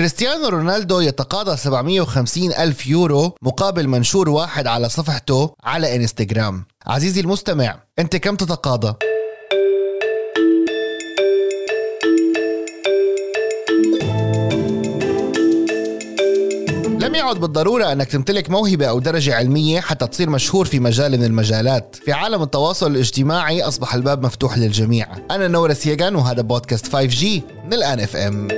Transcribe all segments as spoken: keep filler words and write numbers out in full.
كريستيانو رونالدو يتقاضى سبعمئة وخمسين ألف يورو مقابل منشور واحد على صفحته على إنستغرام. عزيزي المستمع، أنت كم تتقاضى؟ لم يعد بالضرورة أنك تمتلك موهبة أو درجة علمية حتى تصير مشهور في مجال من المجالات. في عالم التواصل الاجتماعي أصبح الباب مفتوح للجميع. أنا نور سيجان وهذا بودكاست فايف جي من الآن اف ام.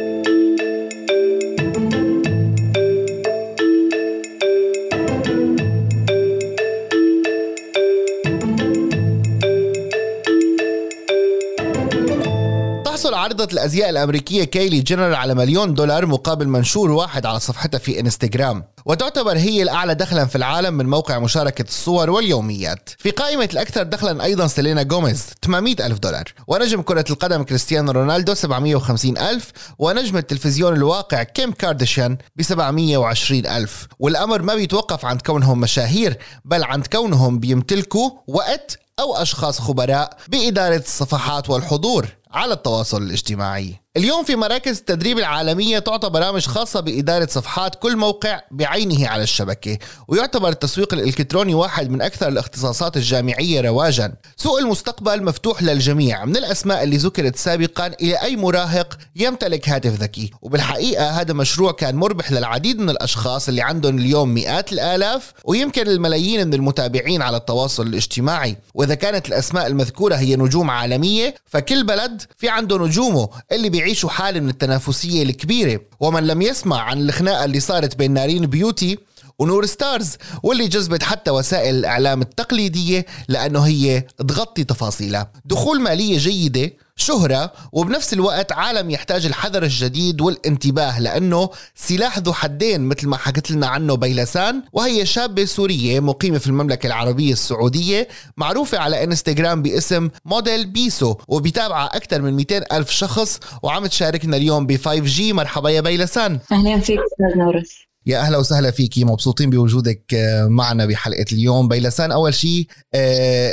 تحصل عارضة الأزياء الأمريكية كايلي جينر على مليون دولار مقابل منشور واحد على صفحتها في إنستغرام، وتعتبر هي الأعلى دخلا في العالم من موقع مشاركة الصور واليوميات. في قائمة الأكثر دخلا أيضا سيلينا جوميز ثمانمئة ألف دولار، ونجم كرة القدم كريستيانو رونالدو سبعمئة وخمسين ألف، ونجم التلفزيون الواقع كيم كارداشيان ب سبعمئة وعشرين ألف. والأمر ما بيتوقف عند كونهم مشاهير، بل عند كونهم بيمتلكوا وقت أو أشخاص خبراء بإدارة الصفحات والحضور على التواصل الاجتماعي. اليوم في مراكز التدريب العالمية تعطى برامج خاصة بإدارة صفحات كل موقع بعينه على الشبكة، ويعتبر التسويق الإلكتروني واحد من أكثر الاختصاصات الجامعية رواجا. سوق المستقبل مفتوح للجميع، من الأسماء اللي ذكرت سابقا إلى أي مراهق يمتلك هاتف ذكي. وبالحقيقة هذا مشروع كان مربح للعديد من الأشخاص اللي عندهم اليوم مئات الآلاف ويمكن الملايين من المتابعين على التواصل الاجتماعي. وإذا كانت الأسماء المذكورة هي نجوم عالمية، فكل بلد في عنده نجومه اللي يعيشوا حالة من التنافسية الكبيرة. ومن لم يسمع عن الخناقة اللي صارت بين نارين بيوتي ونور ستارز، واللي جذبت حتى وسائل الإعلام التقليدية لأنه هي تغطي تفاصيلها. دخول مالية جيدة، شهرة، وبنفس الوقت عالم يحتاج الحذر الجديد والانتباه لأنه سلاح ذو حدين مثل ما حكت لنا عنه بيلسان، وهي شابة سورية مقيمة في المملكة العربية السعودية معروفة على إنستغرام باسم موديل بيسو، وبتابعها أكثر من مئتين ألف شخص وعم تشاركنا اليوم ب فايف جي. مرحبا يا بيلسان. أهلا فيك أستاذ نورس. يا أهلا وسهلا فيكي، مبسوطين بوجودك معنا بحلقة اليوم. بيلسان، أول شيء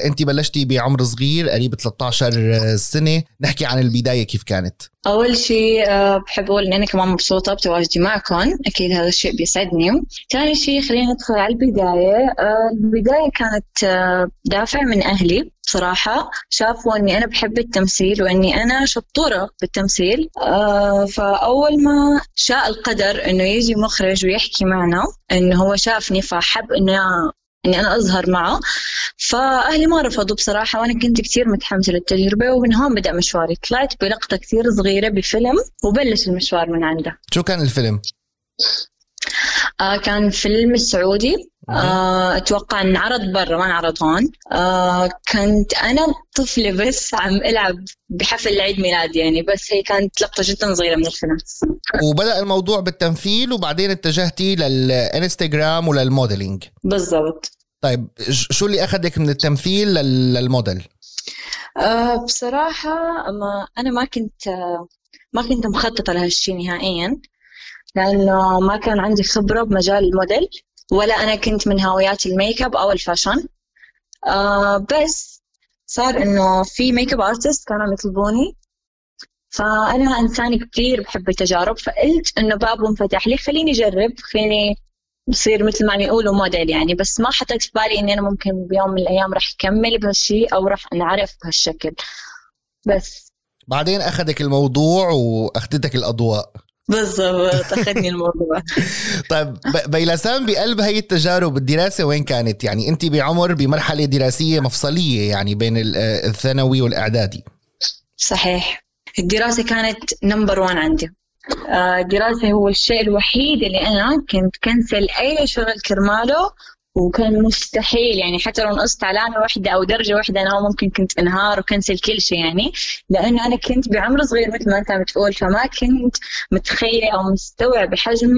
أنت بلشتي بعمر صغير قريب ثلاثة عشر سنة، نحكي عن البداية كيف كانت؟ أول شيء بحب أقول إن أنا كمان مبسوطة بتواجدي معكم، أكيد هذا الشيء بيسعدني. ثاني شيء خلينا ندخل على البداية. البداية كانت دافع من أهلي، بصراحة شافوا أني أنا بحب التمثيل وأني أنا شطورة بالتمثيل. أه فأول ما شاء القدر أنه يجي مخرج ويحكي معنا أنه هو شافني فحب أنه أني أنا أظهر معه، فأهلي ما رفضوا بصراحة، وأنا كنت كتير متحمسة للتجربة. ومن هون بدأ مشواري، طلعت بلقطة كتير صغيرة بفيلم وبلش المشوار من عنده. شو كان الفيلم؟ آه كان فيلم سعودي، آه أتوقع أن عرض برا ما عرض هون. آه كنت أنا طفلة بس عم ألعب بحفل عيد ميلادي يعني، بس هي كانت لقطة جدا صغيرة من الفيلم. وبدأ الموضوع بالتمثيل وبعدين اتجهتي للإنستغرام وللموديلينج. بالضبط. طيب شو اللي أخذك من التمثيل للموديل؟ آه بصراحة ما أنا ما كنت ما كنت مخططة لهالشي نهائيا، لأنه ما كان عندي خبرة بمجال الموديل، ولا أنا كنت من هوايات الميك اب أو الفاشن. آه بس صار إنه في ميك اب آرتست كانوا يطلبوني، فأنا إنساني كتير بحب التجارب، فقلت إنه بابه انفتح لي خليني أجرب، خليني بصير مثل ما يقولوا موديل يعني. بس ما حطيت في بالي إني أنا ممكن بيوم من الأيام رح أكمل بهالشي أو رح أنعرف بهالشكل. بس بعدين أخذك الموضوع وأخذتك الأضواء. بالضبط، أخذني الموضوع. طيب بيلسان، بقلب هاي التجارب الدراسة وين كانت؟ يعني أنت بعمر بمرحلة دراسية مفصلية يعني بين الثانوي والإعدادي. صحيح، الدراسة كانت نمبر وان عندي. الدراسة هو الشيء الوحيد اللي أنا كنت كنسل أي شغل كرماله، وكان مستحيل يعني حتى لو نقصت علامة واحدة أو درجة واحدة أنا ممكن كنت انهار وكنسل كل شيء يعني، لأنه أنا كنت بعمر صغير مثل ما أنت عم تقول، فما كنت متخيلة أو مستوعبة بحجم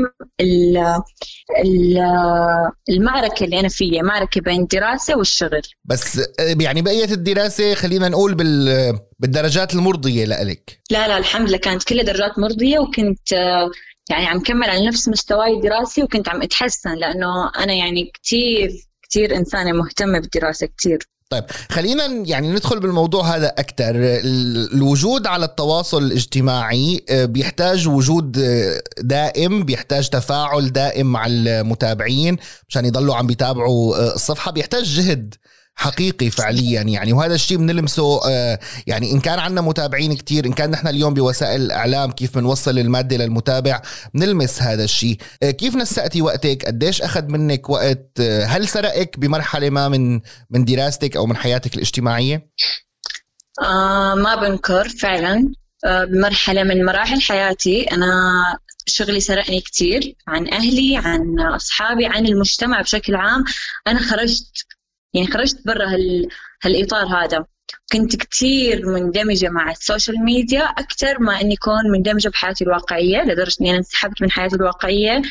المعركة اللي أنا فيها، معركة بين الدراسة والشغل. بس يعني بقية الدراسة خلينا نقول بال بالدرجات المرضية لألك؟ لا لا الحمد لله، كانت كل درجات مرضية، وكنت يعني عم كمل على نفس مستواي الدراسي، وكنت عم اتحسن لأنه أنا يعني كتير كتير إنسانة مهتمة بالدراسة كتير. طيب خلينا يعني ندخل بالموضوع هذا أكتر. الوجود على التواصل الاجتماعي بيحتاج وجود دائم, بيحتاج تفاعل دائم مع المتابعين عشان يضلوا عم بيتابعوا الصفحة, بيحتاج جهد حقيقي فعليا يعني, وهذا الشيء بنلمسه يعني. إن كان عندنا متابعين كتير, إن كان نحن اليوم بوسائل الإعلام كيف بنوصل المادة للمتابع, بنلمس هذا الشيء. كيف نسأتي وقتك؟ قديش أخذ منك وقت؟ هل سرقك بمرحلة ما من من دراستك أو من حياتك الاجتماعية؟ آه ما بنكر فعلا, آه بمرحلة من مراحل حياتي أنا شغلي سرقني كتير عن أهلي, عن أصحابي, عن المجتمع بشكل عام. أنا خرجت يعني خرجت برا هال... هالإطار هذا. كنت كتير مندمجة مع السوشيال ميديا أكتر ما أني كون مندمجة بحياتي الواقعية, لدرجة أني أنا انسحبت من حياتي الواقعية,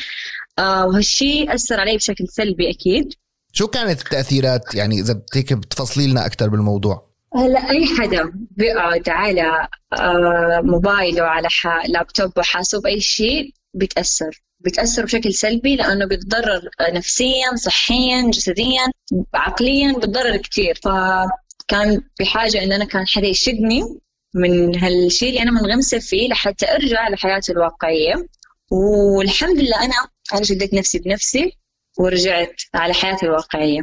آه وهالشي أثر علي بشكل سلبي أكيد. شو كانت التأثيرات يعني إذا بتيك بتفصلي لنا أكتر بالموضوع؟ هلا أي حدا بيقعد على آه موبايله, على ح... لابتوب وحاسوب, أي شيء بتأثر بتأثر بشكل سلبي, لأنه بتضرر نفسياً, صحياً, جسدياً, عقلياً, بتضرر كتير. فكان بحاجة إن أنا كان حدا يشدني من هالشيء اللي أنا منغمسة فيه لحتى أرجع لحياتي الواقعية. والحمد لله أنا أنا شدت نفسي بنفسي ورجعت على حياتي الواقعية.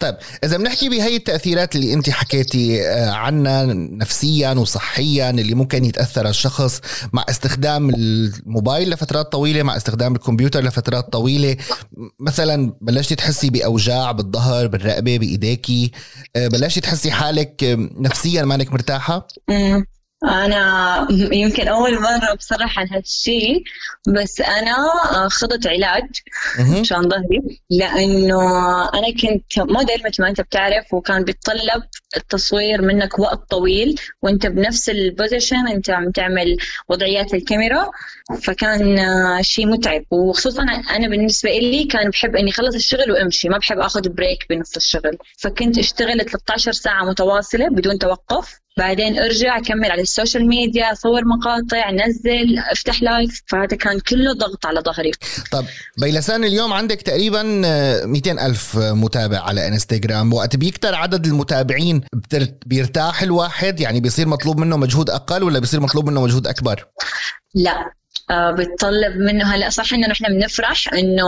طيب إذا بنحكي بهاي التأثيرات اللي أنت حكيتي عنها نفسيا وصحيا, اللي ممكن يتأثر الشخص مع استخدام الموبايل لفترات طويلة, مع استخدام الكمبيوتر لفترات طويلة, مثلا بلشتي تحسي بأوجاع بالظهر, بالرقبة, بإيديكي, بلشتي تحسي حالك نفسيا ما أنك مرتاحة؟ م- أنا يمكن أول مرة بصراحة هالشي, بس أنا خضت علاج مشان ظهري, لأنه أنا كنت موديل مثل ما أنت بتعرف, وكان بيتطلب التصوير منك وقت طويل وأنت بنفس البوزيشن, أنت عم تعمل وضعيات الكاميرا, فكان شيء متعب. وخصوصا أنا بالنسبة إلي كان بحب أني خلص الشغل وأمشي, ما بحب أخذ بريك بنص الشغل, فكنت أشتغل ثلاثة عشر ساعة متواصلة بدون توقف, بعدين أرجع أكمل على السوشيال ميديا, أصور مقاطع, نزل, أفتح لايف, فهذا كان كله ضغط على ظهري. طب بيلسان اليوم عندك تقريبا مئتين ألف متابع على إنستغرام, وقت بيكتر عدد المتابعين بيرتاح الواحد يعني, بيصير مطلوب منه مجهود أقل ولا بيصير مطلوب منه مجهود أكبر؟ لا آه بتطلب منه. هلا صح انه نحن بنفرح انه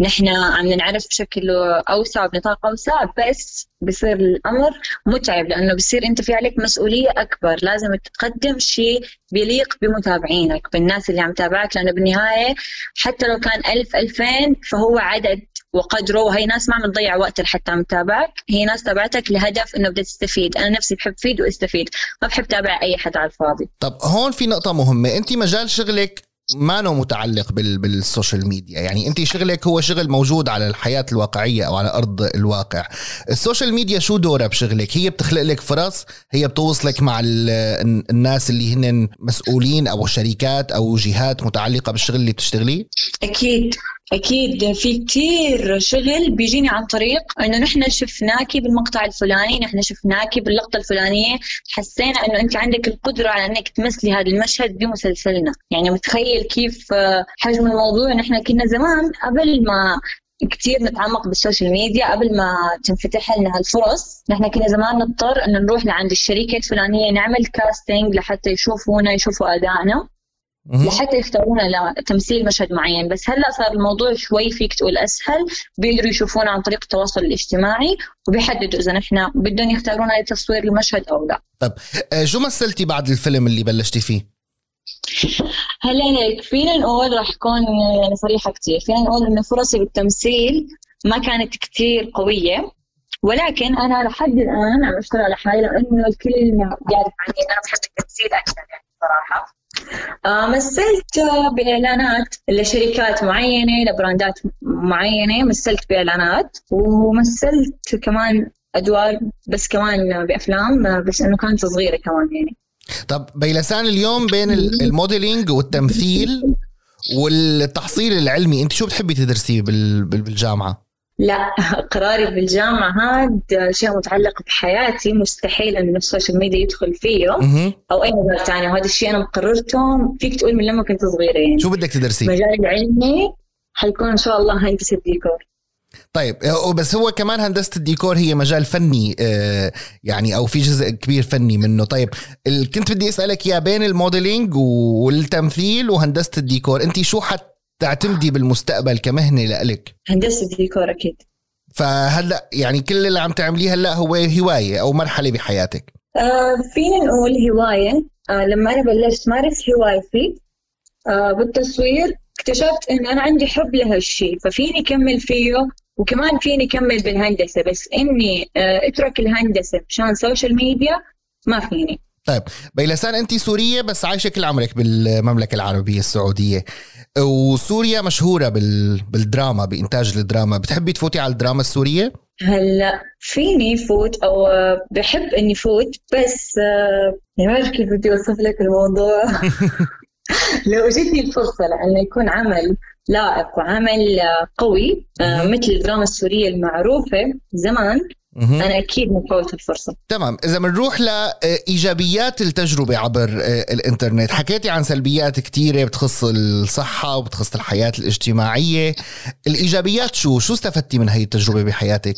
نحن عم ننعرف بشكل اوسع وبنطاق اوسع, بس بصير الامر متعب, لانه بصير انت في عليك مسؤوليه اكبر, لازم تقدم شيء بيليق بمتابعينك, بالناس اللي عم تابعك, لانه بالنهايه حتى لو كان ألف ألفين فهو عدد وقدره, وهي ناس ما عم تضيع وقت لحتى عم تتابعك, هي ناس تابعتك لهدف انه بدها تستفيد. انا نفسي بحب فيد واستفيد, ما بحب تابع اي حد على الفاضي. طب هون في نقطه مهمه, انت مجال شغلك ما انه متعلق بالسوشيال ميديا يعني, انت شغلك هو شغل موجود على الحياة الواقعية او على ارض الواقع. السوشيال ميديا شو دورها بشغلك؟ هي بتخلق لك فرص, هي بتوصلك مع الناس اللي هن مسؤولين او شركات او جهات متعلقة بالشغل اللي بتشتغليه؟ اكيد أكيد في كتير شغل بيجيني عن طريق إنه نحن شفناكي بالمقطع الفلاني, نحن شفناكي باللقطة الفلانية, حسينا إنه أنت عندك القدرة على إنك تمثلي هذا المشهد بمسلسلنا. يعني متخيل كيف حجم الموضوع؟ نحن كنا زمان قبل ما كتير نتعمق بالسوشيال ميديا, قبل ما تنفتح لنا هالفرص, نحن كنا زمان نضطر إنه نروح لعند الشركة الفلانية نعمل كاستينج لحتى يشوفونا, يشوفوا أدائنا, لحتى يختارونا لتمثيل مشهد معين. بس هلأ صار الموضوع شوي فيك تقول أسهل, بيقدروا يشوفونا عن طريق التواصل الاجتماعي وبيحددوا إذا نحن بدهم يختارونا لتصوير المشهد أو لا. طب شو مثلتي بعد الفيلم اللي بلشتي فيه؟ هلأ فينا نقول, رح كون صريحة كتير, فينا نقول إن فرصي بالتمثيل ما كانت كتير قوية, ولكن أنا لحد الآن عم أشتغل على حالي, لأنه الكل يعرف عني أنا بحب التمثيل أكثر يعني صراحة. مثلت بإعلانات لشركات معينة, لبراندات معينة, مثلت بإعلانات, ومثلت كمان أدوار بس كمان بأفلام, بس أنه كانت صغيرة كمان يعني. طب بيلسان اليوم بين الموديلينج والتمثيل والتحصيل العلمي, أنت شو بتحبي تدرسي بالجامعة؟ لا, قراري بالجامعة هذا شيء متعلق بحياتي, مستحيل أن السوشيال ميديا يدخل فيه أو أي مجال تاني, وهذا الشيء أنا مقررته فيك تقول من لما كنت صغيرة يعني. شو بدك تدرسي؟ مجال علمي, حيكون إن شاء الله هندسة ديكور. طيب بس هو كمان هندسة الديكور هي مجال فني يعني أو في جزء كبير فني منه. طيب كنت بدي أسألك يا بين الموديلينج والتمثيل وهندسة الديكور أنت شو حتعتمدي بالمستقبل كمهنة لألك؟ هندسة الديكور أكيد. فهلأ يعني كل اللي عم تعمليه هلأ هو هواية أو مرحلة بحياتك؟ آه فينا نقول هواية. آه لما أنا بلشت مارس هوايتي آه بالتصوير اكتشفت إن أنا عندي حب لهالشيء ففيني كمل فيه وكمان فيني كمل بالهندسة، بس إني آه اترك الهندسة مشان سوشيال ميديا ما فيني. طيب بيلسان أنت سورية بس عايشة كل عمرك بالمملكة العربية السعودية، وسوريا مشهورة بالدراما بإنتاج الدراما، بتحبي تفوتي على الدراما السورية؟ هلا فيني فوت أو بحب إني فوت، بس ما أعرف كيف بدي أوصف لك الموضوع. لو جتني الفرصة لأنه يكون عمل لائق وعمل قوي مثل الدراما السورية المعروفة زمان أنا أكيد مفوت الفرصة. تمام، إذا بنروح لإيجابيات التجربة عبر الإنترنت، حكيتي عن سلبيات كتيرة بتخص الصحة وبتخص الحياة الاجتماعية، الإيجابيات شو شو استفدتي من هاي التجربة بحياتك؟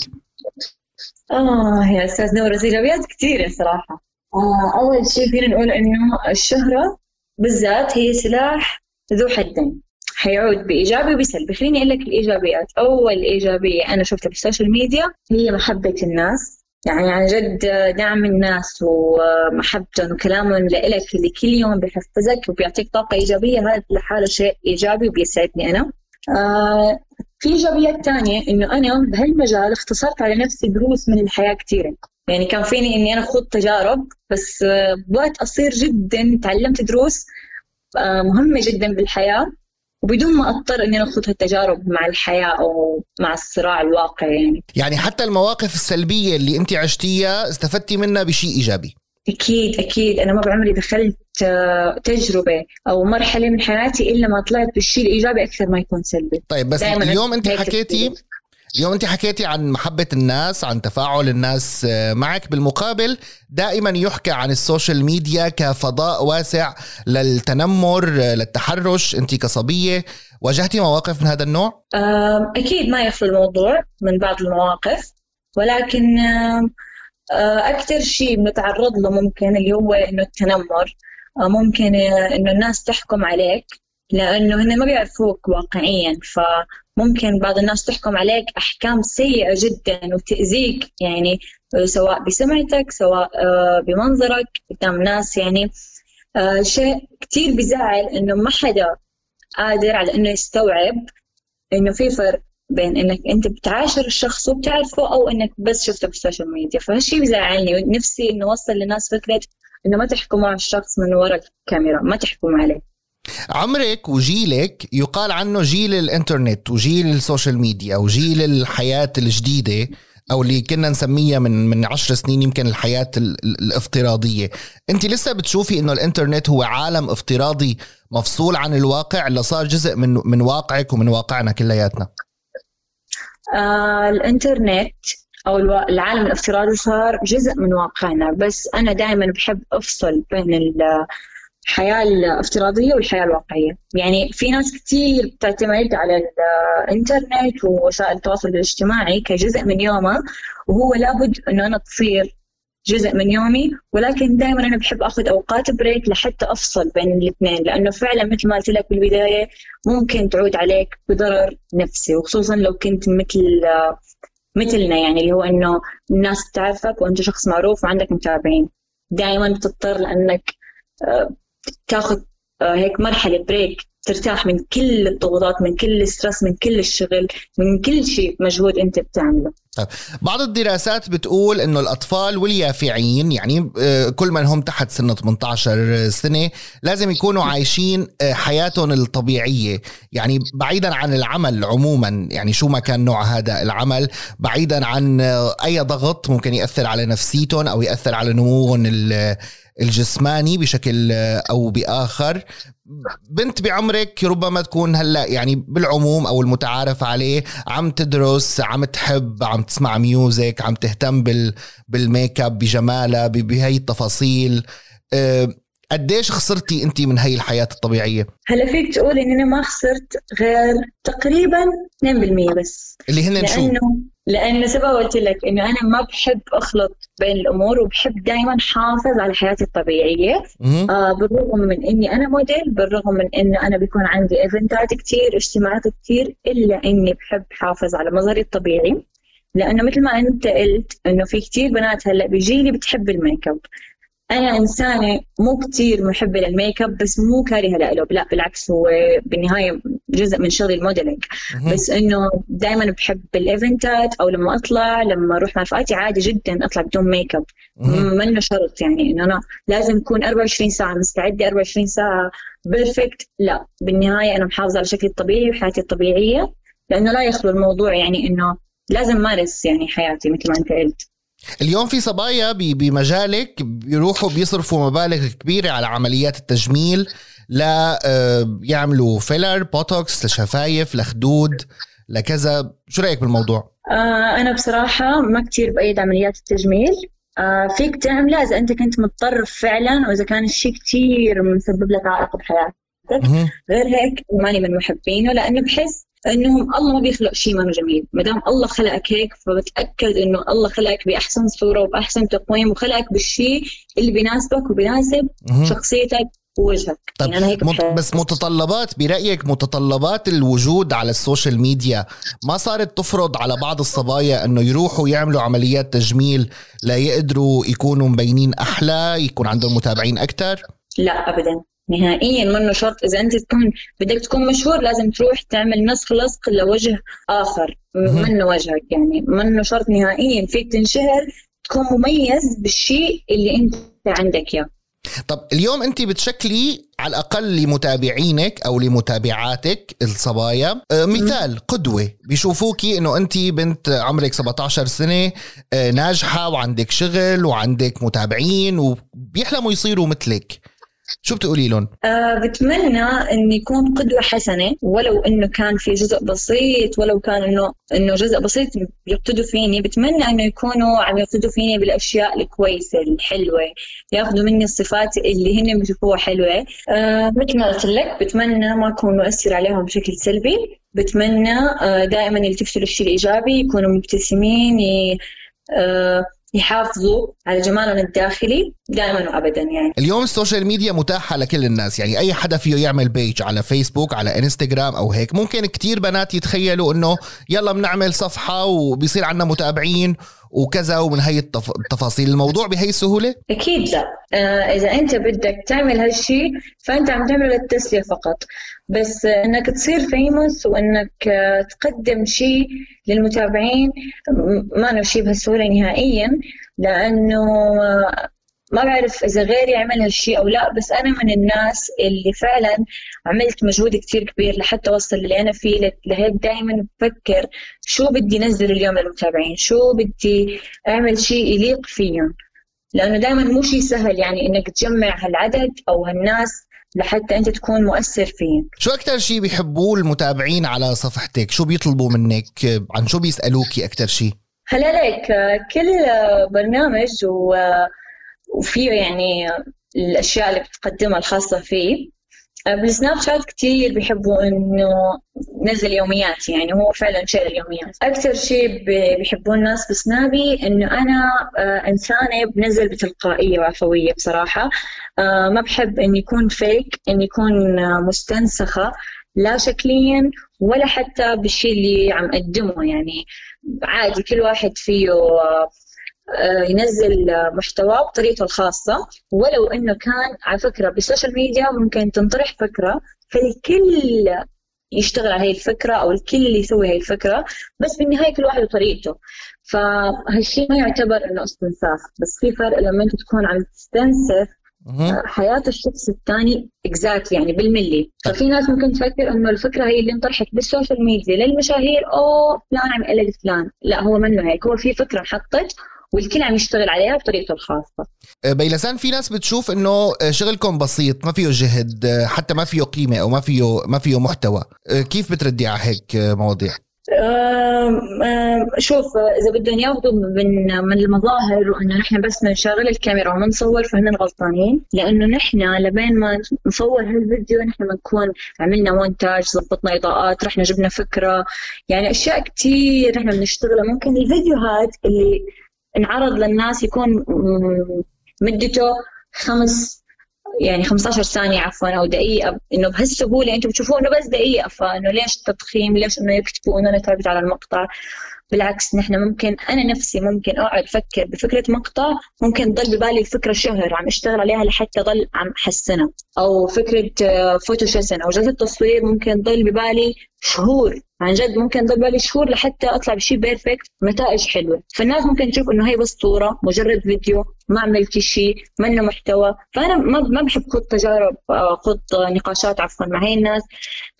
آه يا أستاذ نور، إيجابيات كتيرة صراحة. آه أول شيء فينا نقول إنه الشهرة بالذات هي سلاح ذو حدين، حيعود بإيجابي وبسلبي. خليني أقول لك الإيجابيات. أول إيجابية أنا شفتها بالسوشيال ميديا هي محبة الناس، يعني عن جد دعم الناس ومحبتهم وكلامهم لإلك اللي كل يوم بيحفزك وبيعطيك طاقة إيجابية، هذا لحاله شيء إيجابي وبيساعدني أنا. آه في إيجابيات تانية إنه أنا بهالمجال اختصرت على نفسي دروس من الحياة كتيرة، يعني كان فيني إني أنا أخوض تجارب بس بوقت قصير جدا تعلمت دروس مهمة جدا بالحياة وبدون ما أضطر إني أنا أخوض هالتجارب مع الحياة أو مع الصراع الواقعي. يعني يعني حتى المواقف السلبية اللي أنت عشتيها استفدتي منها بشيء إيجابي؟ أكيد أكيد، أنا ما بعمري دخلت تجربة أو مرحلة من حياتي إلا ما طلعت بالشيء الإيجابي أكثر ما يكون سلبي. طيب بس اليوم أنت حكيتي كتير. اليوم أنت حكيتي عن محبة الناس، عن تفاعل الناس معك، بالمقابل دائما يحكى عن السوشيال ميديا كفضاء واسع للتنمر للتحرش، أنت كصبية واجهتي مواقف من هذا النوع؟ أكيد ما يخفى الموضوع من بعض المواقف، ولكن أكثر شيء بنتعرض له ممكن اللي هو إنه التنمر، ممكن إنه الناس تحكم عليك لأنه هن ما بيعرفوك واقعيا، ف ممكن بعض الناس تحكم عليك أحكام سيئة جدا وتأذيك، يعني سواء بسمعتك سواء بمنظرك قدام ناس، يعني شيء كتير بزعل إنه ما حدا قادر على إنه يستوعب إنه في فرق بين إنك أنت بتعاشر الشخص وبتعرفه أو إنك بس شفته بالسوشيال ميديا. فهالشي بزعلني ونفسي إنه وصل للناس فكرة إنه ما تحكموا على الشخص من وراء الكاميرا، ما تحكموا عليه. عمرك وجيلك يقال عنه جيل الانترنت وجيل السوشيال ميديا وجيل الحياة الجديدة أو اللي كنا نسميها من من عشر سنين يمكن الحياة الافتراضية، أنت لسه بتشوفي إنه الانترنت هو عالم افتراضي مفصول عن الواقع اللي صار جزء من من واقعك ومن واقعنا كلياتنا؟ آه الانترنت أو العالم الافتراضي صار جزء من واقعنا، بس أنا دائما بحب أفصل بين ال الحياة الافتراضية والحياة الواقعية. يعني في ناس كتير بتعتمد على الانترنت ووسائل التواصل الاجتماعي كجزء من يومها، وهو لابد أنه أنا تصير جزء من يومي، ولكن دائما أنا بحب أخذ أوقات بريك لحتى أفصل بين الاثنين، لأنه فعلا مثل ما قلت لك بالبداية ممكن تعود عليك بضرر نفسي، وخصوصا لو كنت مثل مثلنا، يعني اللي هو أنه الناس تعرفك وأنت شخص معروف وعندك متابعين، دائما بتضطر لأنك تاخذ هيك مرحلة بريك ترتاح من كل الضغوطات من كل السترس من كل الشغل من كل شيء مجهود أنت بتعمله. طيب. بعض الدراسات بتقول أنه الأطفال واليافعين يعني كل من هم تحت سن ثمانية عشر سنة لازم يكونوا عايشين حياتهم الطبيعية، يعني بعيدا عن العمل عموما، يعني شو ما كان نوع هذا العمل، بعيدا عن أي ضغط ممكن يأثر على نفسيتهم أو يأثر على نموهم الجسماني بشكل أو بآخر. بنت بعمرك ربما تكون هلأ يعني بالعموم أو المتعارف عليه عم تدرس، عم تحب، عم تسمع ميوزك، عم تهتم بالميك اب بجمالها بهي التفاصيل، قديش خسرتي انت من هاي الحياة الطبيعية؟ هلا فيك تقول ان انا ما خسرت غير تقريبا اثنين بالمية بس، اللي هن نشوف لأنه سبب قلت لك إنه أنا ما بحب أخلط بين الأمور، وبحب دائما حافظ على حياتي الطبيعية. آه بالرغم من إني أنا موديل، بالرغم من إنه أنا بيكون عندي إيفنتات كتير، اجتماعات كتير، إلا إني بحب حافظ على مظهري الطبيعي، لأنه مثل ما أنت قلت إنه في كتير بنات هلأ بيجيلي بتحب الميك اب. أنا إنسانة مو كتير محبة للميك اب، بس مو كارهة له، لا بالعكس، هو بالنهاية جزء من شغل الموديلينج. بس إنه دائما بحب الإيفنتات أو لما أطلع، لما أروح مع رفقاتي عادي جدا أطلع بدون ميك اب، ما إنه شرط يعني إنه أنا لازم أكون أربعة وعشرين ساعة مستعدة أربعة وعشرين ساعة بيرفكت، لا بالنهاية أنا محافظة على شكلي الطبيعي وحياتي الطبيعية، لأنه لا يخلو الموضوع يعني إنه لازم مارس يعني حياتي مثل ما أنت قلت. اليوم في صبايا بمجالك بيروحوا بيصرفوا مبالغ كبيرة على عمليات التجميل، لا يعملوا فيلر، بوتوكس، لشفايف، لخدود، لكذا. شو رأيك بالموضوع؟ آه أنا بصراحة ما كتير بأيد عمليات التجميل. آه فيك تعملها إذا أنت كنت مضطر فعلا، وإذا كان الشيء كتير مسبب لك عائق بحياتك. غير هيك ماني من محبينه، لأنه بحس انهم الله ما بيخلق شيء ما جميل، ما دام الله خلقك هيك فبتاكد انه الله خلقك باحسن صوره وباحسن تقويم، وخلقك بالشيء اللي بيناسبك وبيناسب شخصيتك ووجهك. طب يعني أنا هيك مت... بس متطلبات برايك، متطلبات الوجود على السوشيال ميديا ما صارت تفرض على بعض الصبايا انه يروحوا يعملوا عمليات تجميل لا يقدروا يكونوا مبينين احلى، يكون عندهم متابعين اكثر؟ لا ابدا نهائياً، منه شرط. إذا أنت تكون بدك تكون مشهور لازم تروح تعمل نسخ لصق لوجه آخر، منه وجهك يعني، منه شرط نهائياً. فيك تنشهر، تكون مميز بالشيء اللي أنت عندك يا. طب اليوم أنت بتشكلي على الأقل لمتابعينك أو لمتابعاتك الصبايا مثال، قدوة، بيشوفوكي أنه أنت بنت عمرك سبعة عشر سنة ناجحة وعندك شغل وعندك متابعين وبيحلموا يصيروا مثلك، شو بتقولي لهم؟ آه بتمنى إن يكون قدوة حسنة، ولو إنه كان في جزء بسيط، ولو كان إنه إنه جزء بسيط يقتدوا فيني. بتمنى إنه يكونوا عم يقتدوا فيني بالأشياء الكويسة الحلوة، يأخذوا مني الصفات اللي هن بيشوفوها حلوة. آه مثل ما قلت لك، بتمنى ما أكون مؤثر عليهم بشكل سلبي. بتمنى آه دائما يلتفتوا للشيء الإيجابي، يكونوا مبتسمين، ي... آه يحافظوا على جمالهم الداخلي دائما وابدا. يعني اليوم السوشيال ميديا متاحه لكل الناس، يعني اي حدا فيه يعمل بيج على فيسبوك، على انستغرام او هيك. ممكن كتير بنات يتخيلوا انه يلا بنعمل صفحه وبيصير عندنا متابعين وكذا ومن هي التف... التفاصيل. الموضوع بهي السهوله؟ اكيد لا. آه اذا انت بدك تعمل هالشيء فانت عم تعمل للتسليه فقط، بس انك تصير فيموس وانك تقدم شيء للمتابعين ما نشي بهالسهوله نهائيا، لانه ما بعرف إذا غيري يعمل هالشيء أو لا. بس أنا من الناس اللي فعلا عملت مجهود كتير كبير لحتى أوصل اللي أنا فيه، لهيك دايما بفكر شو بدي نزل اليوم للمتابعين، شو بدي أعمل شيء يليق فيهم، لأنه دايما مو شيء سهل يعني إنك تجمع هالعدد أو هالناس لحتى أنت تكون مؤثر فيهم. شو أكتر شيء بيحبوه المتابعين على صفحتك؟ شو بيطلبوا منك؟ عن شو بيسألوكي أكتر شيء؟ هلا لك كل برنامج و وفيه يعني الأشياء اللي بتقدمها الخاصة فيه. بالسناب شات كتير بيحبوا إنه نزل يوميات، يعني هو فعلاً شيء اليوميات. أكثر شيء بيحبوا الناس بسنابي إنه أنا إنسانة بنزل بتلقائية وعفوية بصراحة. ما بحب إن يكون فيك، إن يكون مستنسخة، لا شكلياً ولا حتى بالشيء اللي عم أقدمه. يعني عادي كل واحد فيه ينزل محتوى بطريقته الخاصة، ولو إنه كان على فكرة بالسوشيال ميديا ممكن تنطرح فكرة فالكل يشتغل على هاي الفكرة أو الكل يسوي هاي الفكرة، بس بالنهاية كل واحد وطريقته. فهالشي ما يعتبر إنه استنساخ، بس في فرق لما أنت تكون عم تستنسخ حياة الشخص الثاني إكزاكت يعني بالملي. ففي ناس ممكن تفكر إنه الفكرة هي اللي انطرحت بالسوشيال ميديا للمشاهير، أو فلان عم يقلد فلان، لا هو منه هيك، هو في فكرة حطت والكل عم يشتغل عليها بطريقته الخاصة. بيلسان، في ناس بتشوف إنه شغلكم بسيط، ما فيه جهد، حتى ما فيه قيمة أو ما فيه ما فيه محتوى. كيف بتردي على هيك مواضيع؟ شوف اذا بدهم ياخذوا من من المظاهر وانه نحن بس بنشغل الكاميرا وما نصور فهن غلطانين، لانه نحن لبين ما نصور هالفيديو نحن بنكون عملنا مونتاج، ضبطنا اضاءات، رحنا جبنا فكره، يعني اشياء كثير نحن بنشتغلها. ممكن الفيديوهات اللي انعرض للناس يكون مدته خمس يعني خمسة عشر ثانية عفوا أو دقيقة، إنه بهالسهولة أنتم بتشوفوه إنه بس دقيقة، فإنه ليش التضخيم؟ ليش إنه يكتبوا إنه أنا تعبت على المقطع؟ بالعكس نحن ممكن أنا نفسي ممكن أقعد أفكر بفكرة مقطع، ممكن تضل ببالي الفكرة شهر عم أشتغل عليها لحتى ضل عم حسنها، أو فكرة فوتو سيشن أو جلسة تصوير ممكن تضل ببالي شهور، عن جد ممكن تضل ببالي شهور لحتى أطلع بشيء بيرفكت نتائج حلوة. فالناس ممكن تشوف إنه هي بس صورة، مجرد فيديو، ما عملتي شيء، منه محتوى. فأنا ما بحب خض تجارب خض نقاشات عفوا مع هاي الناس،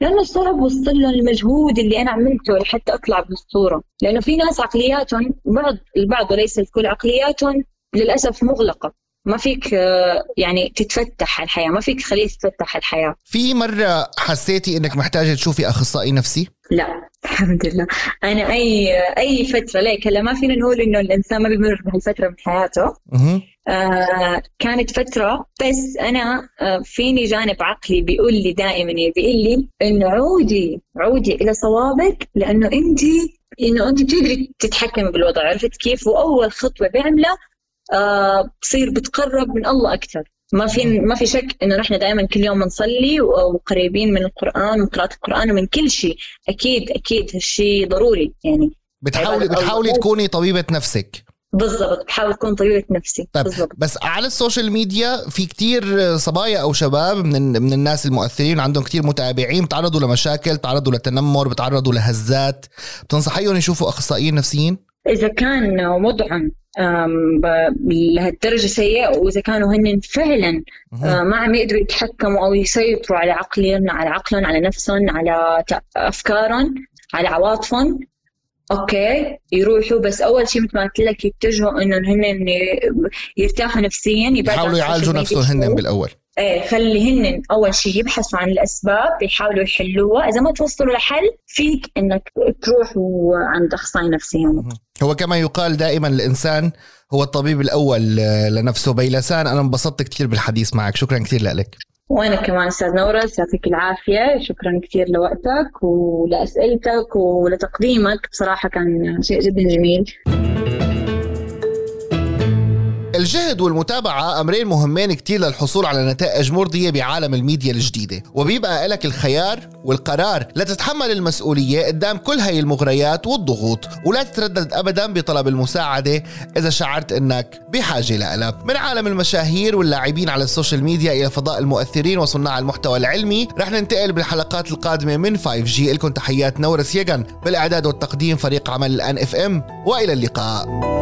لأنه صعب وصل لهم المجهود اللي أنا عملته لحتى أطلع بالصورة، لأنه في ناس عقلياتهم بعض البعض وليس الكل عقلياتهم للأسف مغلقة، ما فيك يعني تتفتح على الحياة، ما فيك خليه تتفتح على الحياة. في مرة حسيتي إنك محتاجة تشوفي أخصائي نفسي؟ لا الحمد لله، أنا أي أي فترة ليك هلا ما فينا نقول إنه الإنسان ما بيمر بهالفترة من حياته. آه كانت فترة بس أنا آه فيني جانب عقلي بيقول لي دائما بيقول لي إنه عودي عودي إلى صوابك، لأنه أنت إنه أنت بتقدري تتحكم بالوضع، عرفت كيف؟ وأول خطوة بعملها آه بصير بتقرب من الله أكثر. ما في ما في شك إنه نحن دائما كل يوم نصلي وقريبين من القرآن وقراءة القرآن ومن كل شيء، أكيد أكيد هالشيء ضروري. يعني بتحاولي بتحاولي تكوني طبيبة نفسك. بالضبط، بحاول أكون طبيبة نفسي. طيب بالضبط. بس على السوشيال ميديا في كتير صبايا أو شباب من من الناس المؤثرين عندهم كتير متابعين بتعرضوا لمشاكل، بتعرضوا للتنمر، بتعرضوا لهزات، بتنصحيهم يشوفوا أخصائيين نفسيين؟ إذا كان وضعهم لهالدرجة سيئة وإذا كانوا هن فعلا ما عم يقدروا يتحكموا أو يسيطروا على عقلهم على عقلهم على نفسهم على أفكارهم على عواطفهم، أوكي يروحوا، بس أول شيء مثل ما قلت لك يتجهوا إنه هن يرتاحوا نفسيا، يحاولوا يعالجوا نفسهم هن بالأول. ايه خليهن اول شيء يبحثوا عن الاسباب، يحاولوا يحلوها، اذا ما توصلوا لحل فيك انك تروحوا عند اخصائي نفسي. هو كما يقال دائما الانسان هو الطبيب الاول لنفسه. بيلسان انا انبسطت كثير بالحديث معك، شكرا كثير لك. وانا كمان استاذ نورس يعطيك العافيه، شكرا كثير لوقتك ولاسئلتك ولتقديمك، بصراحه كان شيء جدا جميل. الجهد والمتابعة أمرين مهمين كتير للحصول على نتائج مرضية بعالم الميديا الجديدة، وبيبقى لك الخيار والقرار لتتحمل المسؤولية قدام كل هاي المغريات والضغوط، ولا تتردد أبدا بطلب المساعدة إذا شعرت أنك بحاجة لها. من عالم المشاهير واللاعبين على السوشيال ميديا إلى فضاء المؤثرين وصناع المحتوى العلمي، رح ننتقل بالحلقات القادمة من فايف جي. لكم تحيات نور سيجان، بالإعداد والتقديم فريق عمل ال إن إف إم، وإلى اللقاء.